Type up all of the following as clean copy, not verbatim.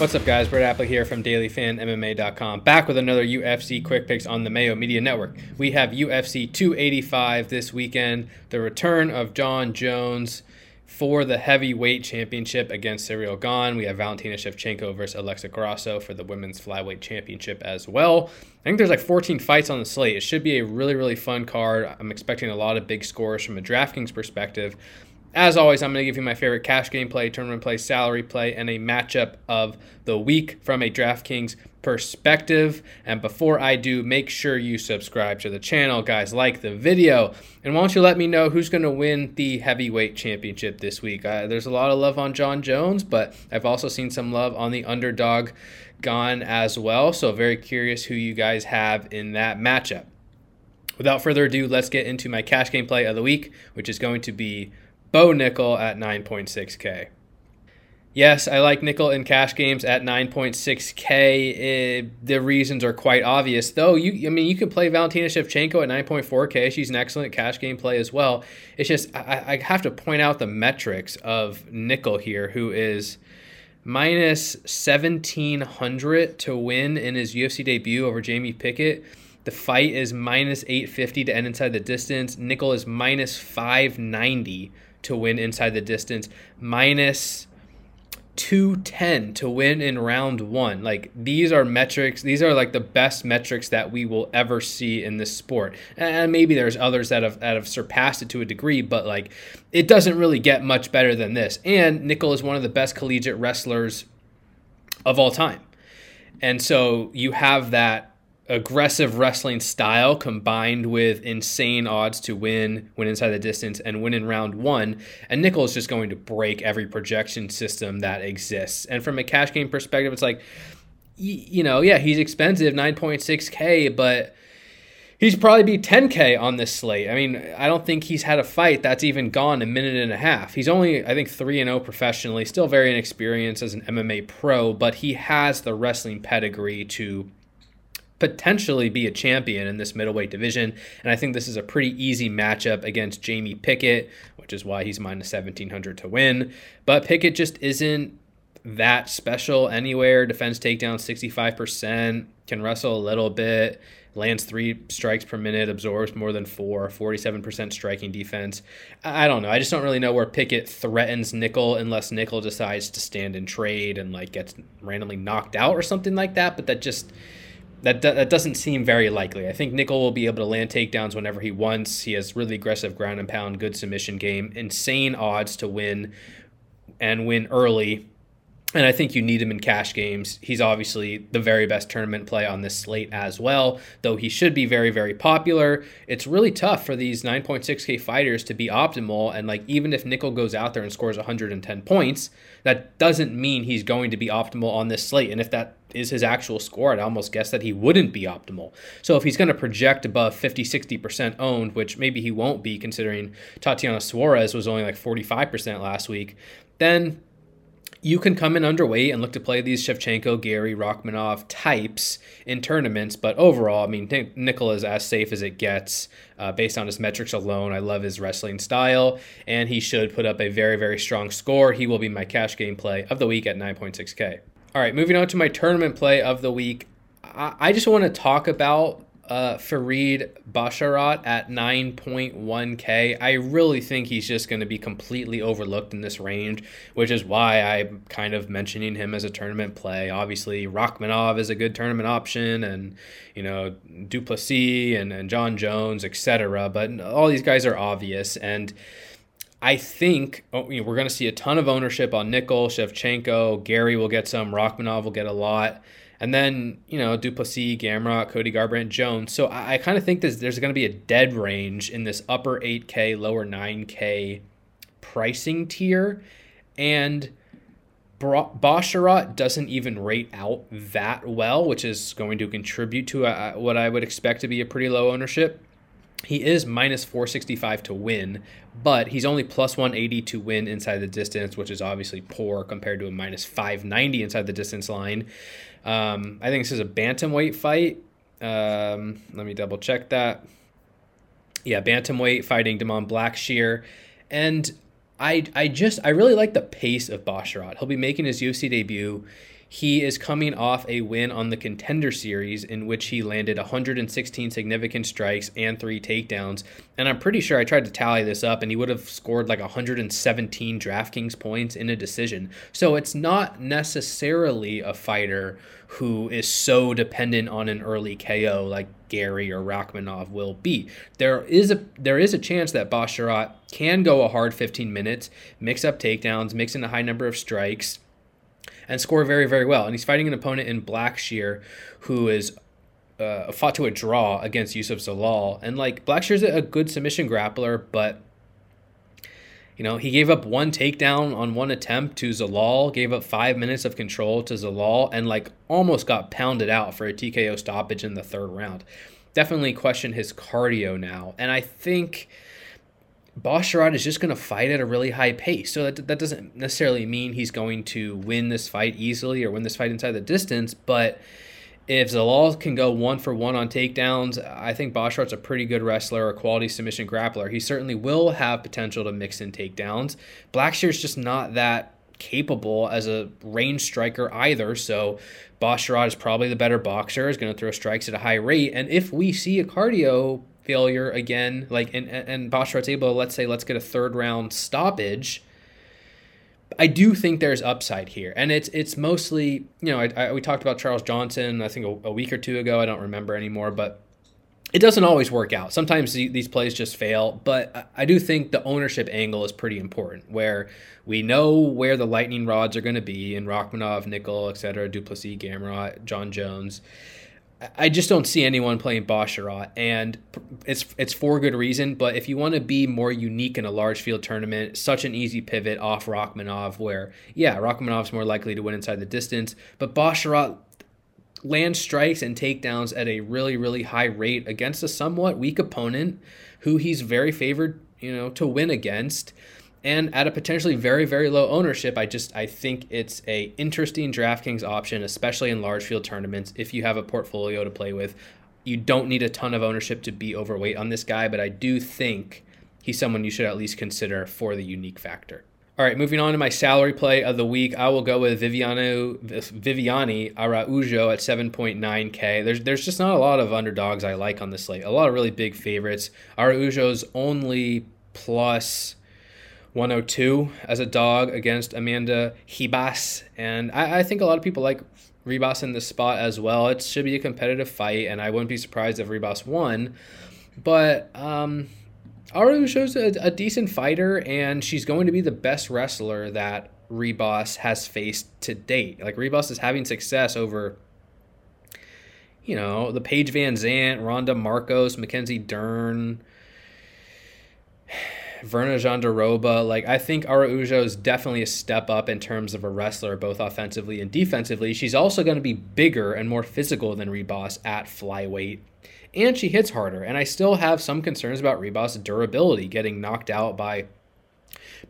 What's up, guys? Brett Appley here from DailyFanMMA.com, back with another UFC Quick Picks on the Mayo Media Network. We have UFC 285 this weekend, the return of Jon Jones for the heavyweight championship against Ciryl Gane. We have Valentina Shevchenko versus Alexa Grasso for the women's flyweight championship as well. I think there's like 14 fights on the slate. It should be a really, really fun card. I'm expecting a lot of big scores from a DraftKings perspective. As always, I'm going to give you my favorite cash game play, tournament play, salary play, and a matchup of the week from a DraftKings perspective. And before I do, make sure you subscribe to the channel, guys. Like the video. And why don't you let me know who's going to win the heavyweight championship this week? There's a lot of love on Jon Jones, but I've also seen some love on the underdog Gane as well. So very curious who you guys have in that matchup. Without further ado, let's get into my cash game play of the week, which is going to be Bo Nickel at 9.6K. Yes, I like Nickel in cash games at 9.6K. The reasons are quite obvious, though. You can play Valentina Shevchenko at 9.4K. She's an excellent cash game play as well. It's just I have to point out the metrics of Nickel here, who is minus 1,700 to win in his UFC debut over Jamie Pickett. The fight is minus 850 to end inside the distance. Nickel is minus 590 to win inside the distance, minus 210 to win in round one. Like, these are metrics. These are like the best metrics that we will ever see in this sport. And maybe there's others that have surpassed it to a degree, but like, it doesn't really get much better than this. And Nickel is one of the best collegiate wrestlers of all time. And so you have that aggressive wrestling style combined with insane odds to win inside the distance, and win in round one. And Nickel is just going to break every projection system that exists. And from a cash game perspective, it's like, he's expensive, 9.6K, but he's probably be 10K on this slate. I mean, I don't think he's had a fight that's even gone a minute and a half. He's only, I think, 3-0 professionally, still very inexperienced as an MMA pro, but he has the wrestling pedigree to potentially be a champion in this middleweight division. And I think this is a pretty easy matchup against Jamie Pickett, which is why he's minus 1,700 to win. But Pickett just isn't that special anywhere. Defense takedown 65%, can wrestle a little bit, lands 3 strikes per minute, absorbs more than 4, 47% striking defense. I don't know. I just don't really know where Pickett threatens Nickel unless Nickel decides to stand and trade and like gets randomly knocked out or something like that. But that doesn't seem very likely. I think Nickel will be able to land takedowns whenever he wants. He has really aggressive ground and pound, good submission game, insane odds to win and win early. And I think you need him in cash games. He's obviously the very best tournament play on this slate as well, though he should be very, very popular. It's really tough for these 9.6K fighters to be optimal. And like, even if Nickel goes out there and scores 110 points, that doesn't mean he's going to be optimal on this slate. And if that is his actual score, I'd almost guess that he wouldn't be optimal. So if he's going to project above 50, 60% owned, which maybe he won't be considering Tatiana Suarez was only like 45% last week, then you can come in underweight and look to play these Shevchenko, Gary, Rakhmonov types in tournaments. But overall, I mean, Nickel is as safe as it gets based on his metrics alone. I love his wrestling style, and he should put up a very, very strong score. He will be my cash game play of the week at 9.6K. All right, moving on to my tournament play of the week. I just want to talk about Farid Basharat at 9.1K. I really think he's just going to be completely overlooked in this range, which is why I'm kind of mentioning him as a tournament play. Obviously, Rakhmonov is a good tournament option, and Du Plessis and Jon Jones, etc. But all these guys are obvious, and I think we're going to see a ton of ownership on Nickel, Shevchenko, Gary will get some, Rakhmonov will get a lot. And then, Du Plessis, Gamrot, Cody Garbrandt, Jones. So I kind of think there's going to be a dead range in this upper 8K, lower 9K pricing tier. And Basharat doesn't even rate out that well, which is going to contribute to what I would expect to be a pretty low ownership. He is minus 465 to win, but he's only plus 180 to win inside the distance, which is obviously poor compared to a minus 590 inside the distance line. I think this is a bantamweight fight. Let me double check that. Yeah, bantamweight fighting Damon Blackshear. And I really like the pace of Basharat. He'll be making his UFC debut. He is coming off a win on the Contender Series in which he landed 116 significant strikes and 3 takedowns. And I'm pretty sure I tried to tally this up and he would have scored like 117 DraftKings points in a decision. So it's not necessarily a fighter who is so dependent on an early KO like Gary or Rakhmonov will be. There is a chance that Basharat can go a hard 15 minutes, mix up takedowns, mix in a high number of strikes, and score very, very well. And he's fighting an opponent in Blackshear who is fought to a draw against Yusuf Zalal. And like Blackshear's a good submission grappler, but you know, he gave up 1 takedown on 1 attempt to Zalal, gave up 5 minutes of control to Zalal, and like almost got pounded out for a TKO stoppage in the 3rd round. Definitely question his cardio now. And I think Basharat is just going to fight at a really high pace. So that doesn't necessarily mean he's going to win this fight easily or win this fight inside the distance. But if Zalal can go 1-for-1 on takedowns, I think Basharat's a pretty good wrestler, a quality submission grappler. He certainly will have potential to mix in takedowns. Blackshear's just not that capable as a range striker either. So Basharat is probably the better boxer, is going to throw strikes at a high rate. And if we see a cardio failure again, like and Basharat's able to, let's get a 3rd round stoppage, I do think there's upside here. And it's mostly, you know, we talked about Charles Johnson, I think a week or two ago, I don't remember anymore, but it doesn't always work out. Sometimes these plays just fail, but I do think the ownership angle is pretty important, where we know where the lightning rods are going to be in Rakhmonov, Nickel, etc., Du Plessis, Gamrot, Jon Jones. I just don't see anyone playing Basharat, and it's for good reason. But if you want to be more unique in a large field tournament, such an easy pivot off Rakhmonov, where, yeah, Rakhmonov's more likely to win inside the distance, but Basharat lands strikes and takedowns at a really, really high rate against a somewhat weak opponent who he's very favored, you know, to win against. And at a potentially very, very low ownership, I think it's a interesting DraftKings option, especially in large field tournaments. If you have a portfolio to play with, you don't need a ton of ownership to be overweight on this guy, but I do think he's someone you should at least consider for the unique factor. All right, moving on to my salary play of the week, I will go with Viviani Araujo at 7.9K. There's just not a lot of underdogs I like on this slate. A lot of really big favorites. Araujo's only plus 102 as a dog against Amanda Ribas. And I think a lot of people like Ribas in this spot as well. It should be a competitive fight, and I wouldn't be surprised if Ribas won. But Araujo's a decent fighter, and she's going to be the best wrestler that Ribas has faced to date. Like, Ribas is having success over, you know, the Paige Van Zant, Randa Markos, Mackenzie Dern, Virna Jandiroba. Like, I think Araujo is definitely a step up in terms of a wrestler, both offensively and defensively. She's also going to be bigger and more physical than Ribas at flyweight, and she hits harder. And I still have some concerns about Ribas' durability, getting knocked out by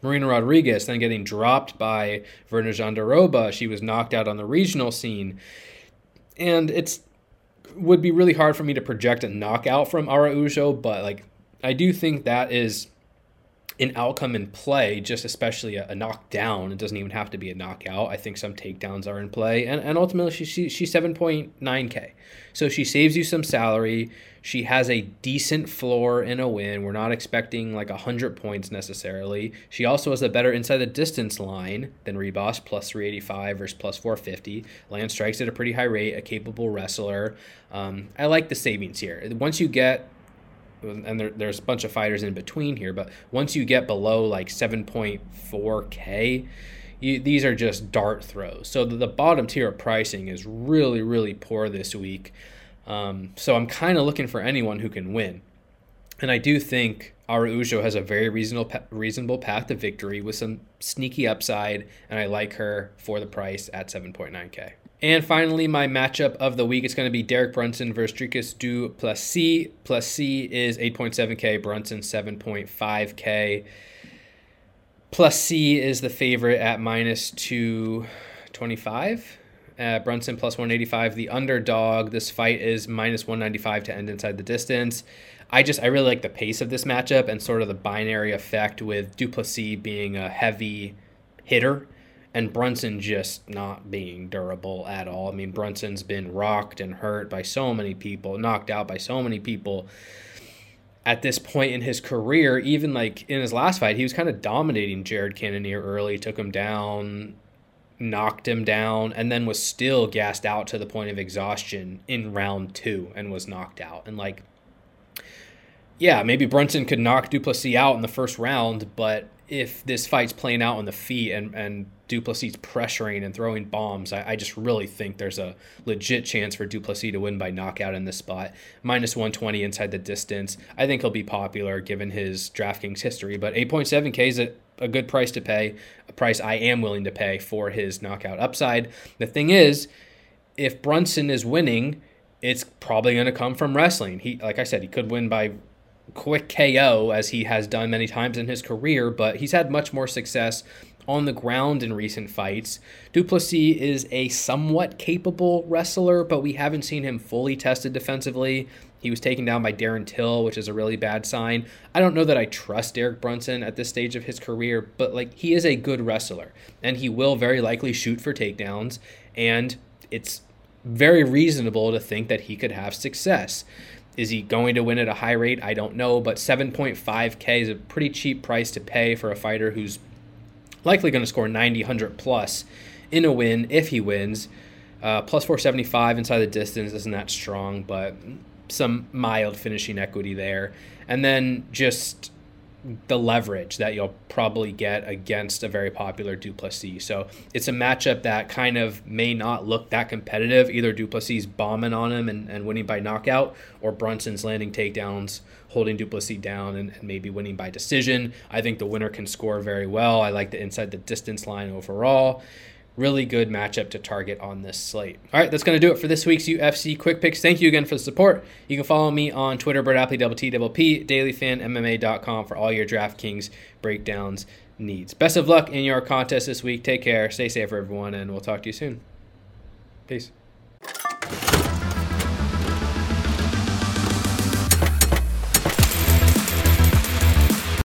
Marina Rodriguez, then getting dropped by Virna Jandiroba. She was knocked out on the regional scene. And it would be really hard for me to project a knockout from Araujo, but like, I do think that is an outcome in play, just especially a knockdown. It doesn't even have to be a knockout. I think some takedowns are in play. And ultimately, she's 7.9K. So she saves you some salary. She has a decent floor in a win. We're not expecting like 100 points necessarily. She also has a better inside the distance line than Ribas, plus 385 versus plus 450. Land strikes at a pretty high rate, a capable wrestler. I like the savings here. Once you get, and there's a bunch of fighters in between here, but once you get below like 7.4K, these are just dart throws. So the bottom tier of pricing is really, really poor this week. So I'm kind of looking for anyone who can win. And I do think Araujo has a very reasonable path to victory with some sneaky upside, and I like her for the price at 7.9K. And finally, my matchup of the week is going to be Derek Brunson versus Dricus Du Plessis. Plessis is 8.7K, Brunson 7.5K. Plessis is the favorite at minus 225. Brunson plus 185, the underdog. This fight is minus 195 to end inside the distance. I really like the pace of this matchup and sort of the binary effect with Du Plessis being a heavy hitter and Brunson just not being durable at all. I mean, Brunson's been rocked and hurt by so many people, knocked out by so many people. At this point in his career, even like in his last fight, he was kind of dominating Jared Cannonier early, took him down, knocked him down, and then was still gassed out to the point of exhaustion in round two and was knocked out. And like, yeah, maybe Brunson could knock Du Plessis out in the first round, but if this fight's playing out on the feet and Du Plessis pressuring and throwing bombs, I just really think there's a legit chance for Du Plessis to win by knockout in this spot. Minus 120 inside the distance. I think he'll be popular given his DraftKings history, but 8.7K is a good price to pay, a price I am willing to pay for his knockout upside. The thing is, if Brunson is winning, it's probably going to come from wrestling. He, like I said, he could win by quick KO as he has done many times in his career, but he's had much more success on the ground in recent fights. Du Plessis is a somewhat capable wrestler, but we haven't seen him fully tested defensively. He was taken down by Darren Till, which is a really bad sign. I don't know that I trust Derek Brunson at this stage of his career, but like, he is a good wrestler and he will very likely shoot for takedowns, and it's very reasonable to think that he could have success. Is he going to win at a high rate? I don't know, but 7.5K is a pretty cheap price to pay for a fighter who's likely going to score 90, 100 plus in a win if he wins. Plus 475 inside the distance isn't that strong, but some mild finishing equity there. And then just the leverage that you'll probably get against a very popular Du Plessis. So it's a matchup that kind of may not look that competitive. Either Du Plessis bombing on him and winning by knockout, or Brunson's landing takedowns, holding Du Plessis down and maybe winning by decision. I think the winner can score very well. I like the inside the distance line overall. Really good matchup to target on this slate. All right, that's going to do it for this week's UFC Quick Picks. Thank you again for the support. You can follow me on Twitter, Brett Appley, TTP, DailyFanMMA.com for all your DraftKings breakdowns needs. Best of luck in your contest this week. Take care. Stay safe, everyone, and we'll talk to you soon. Peace.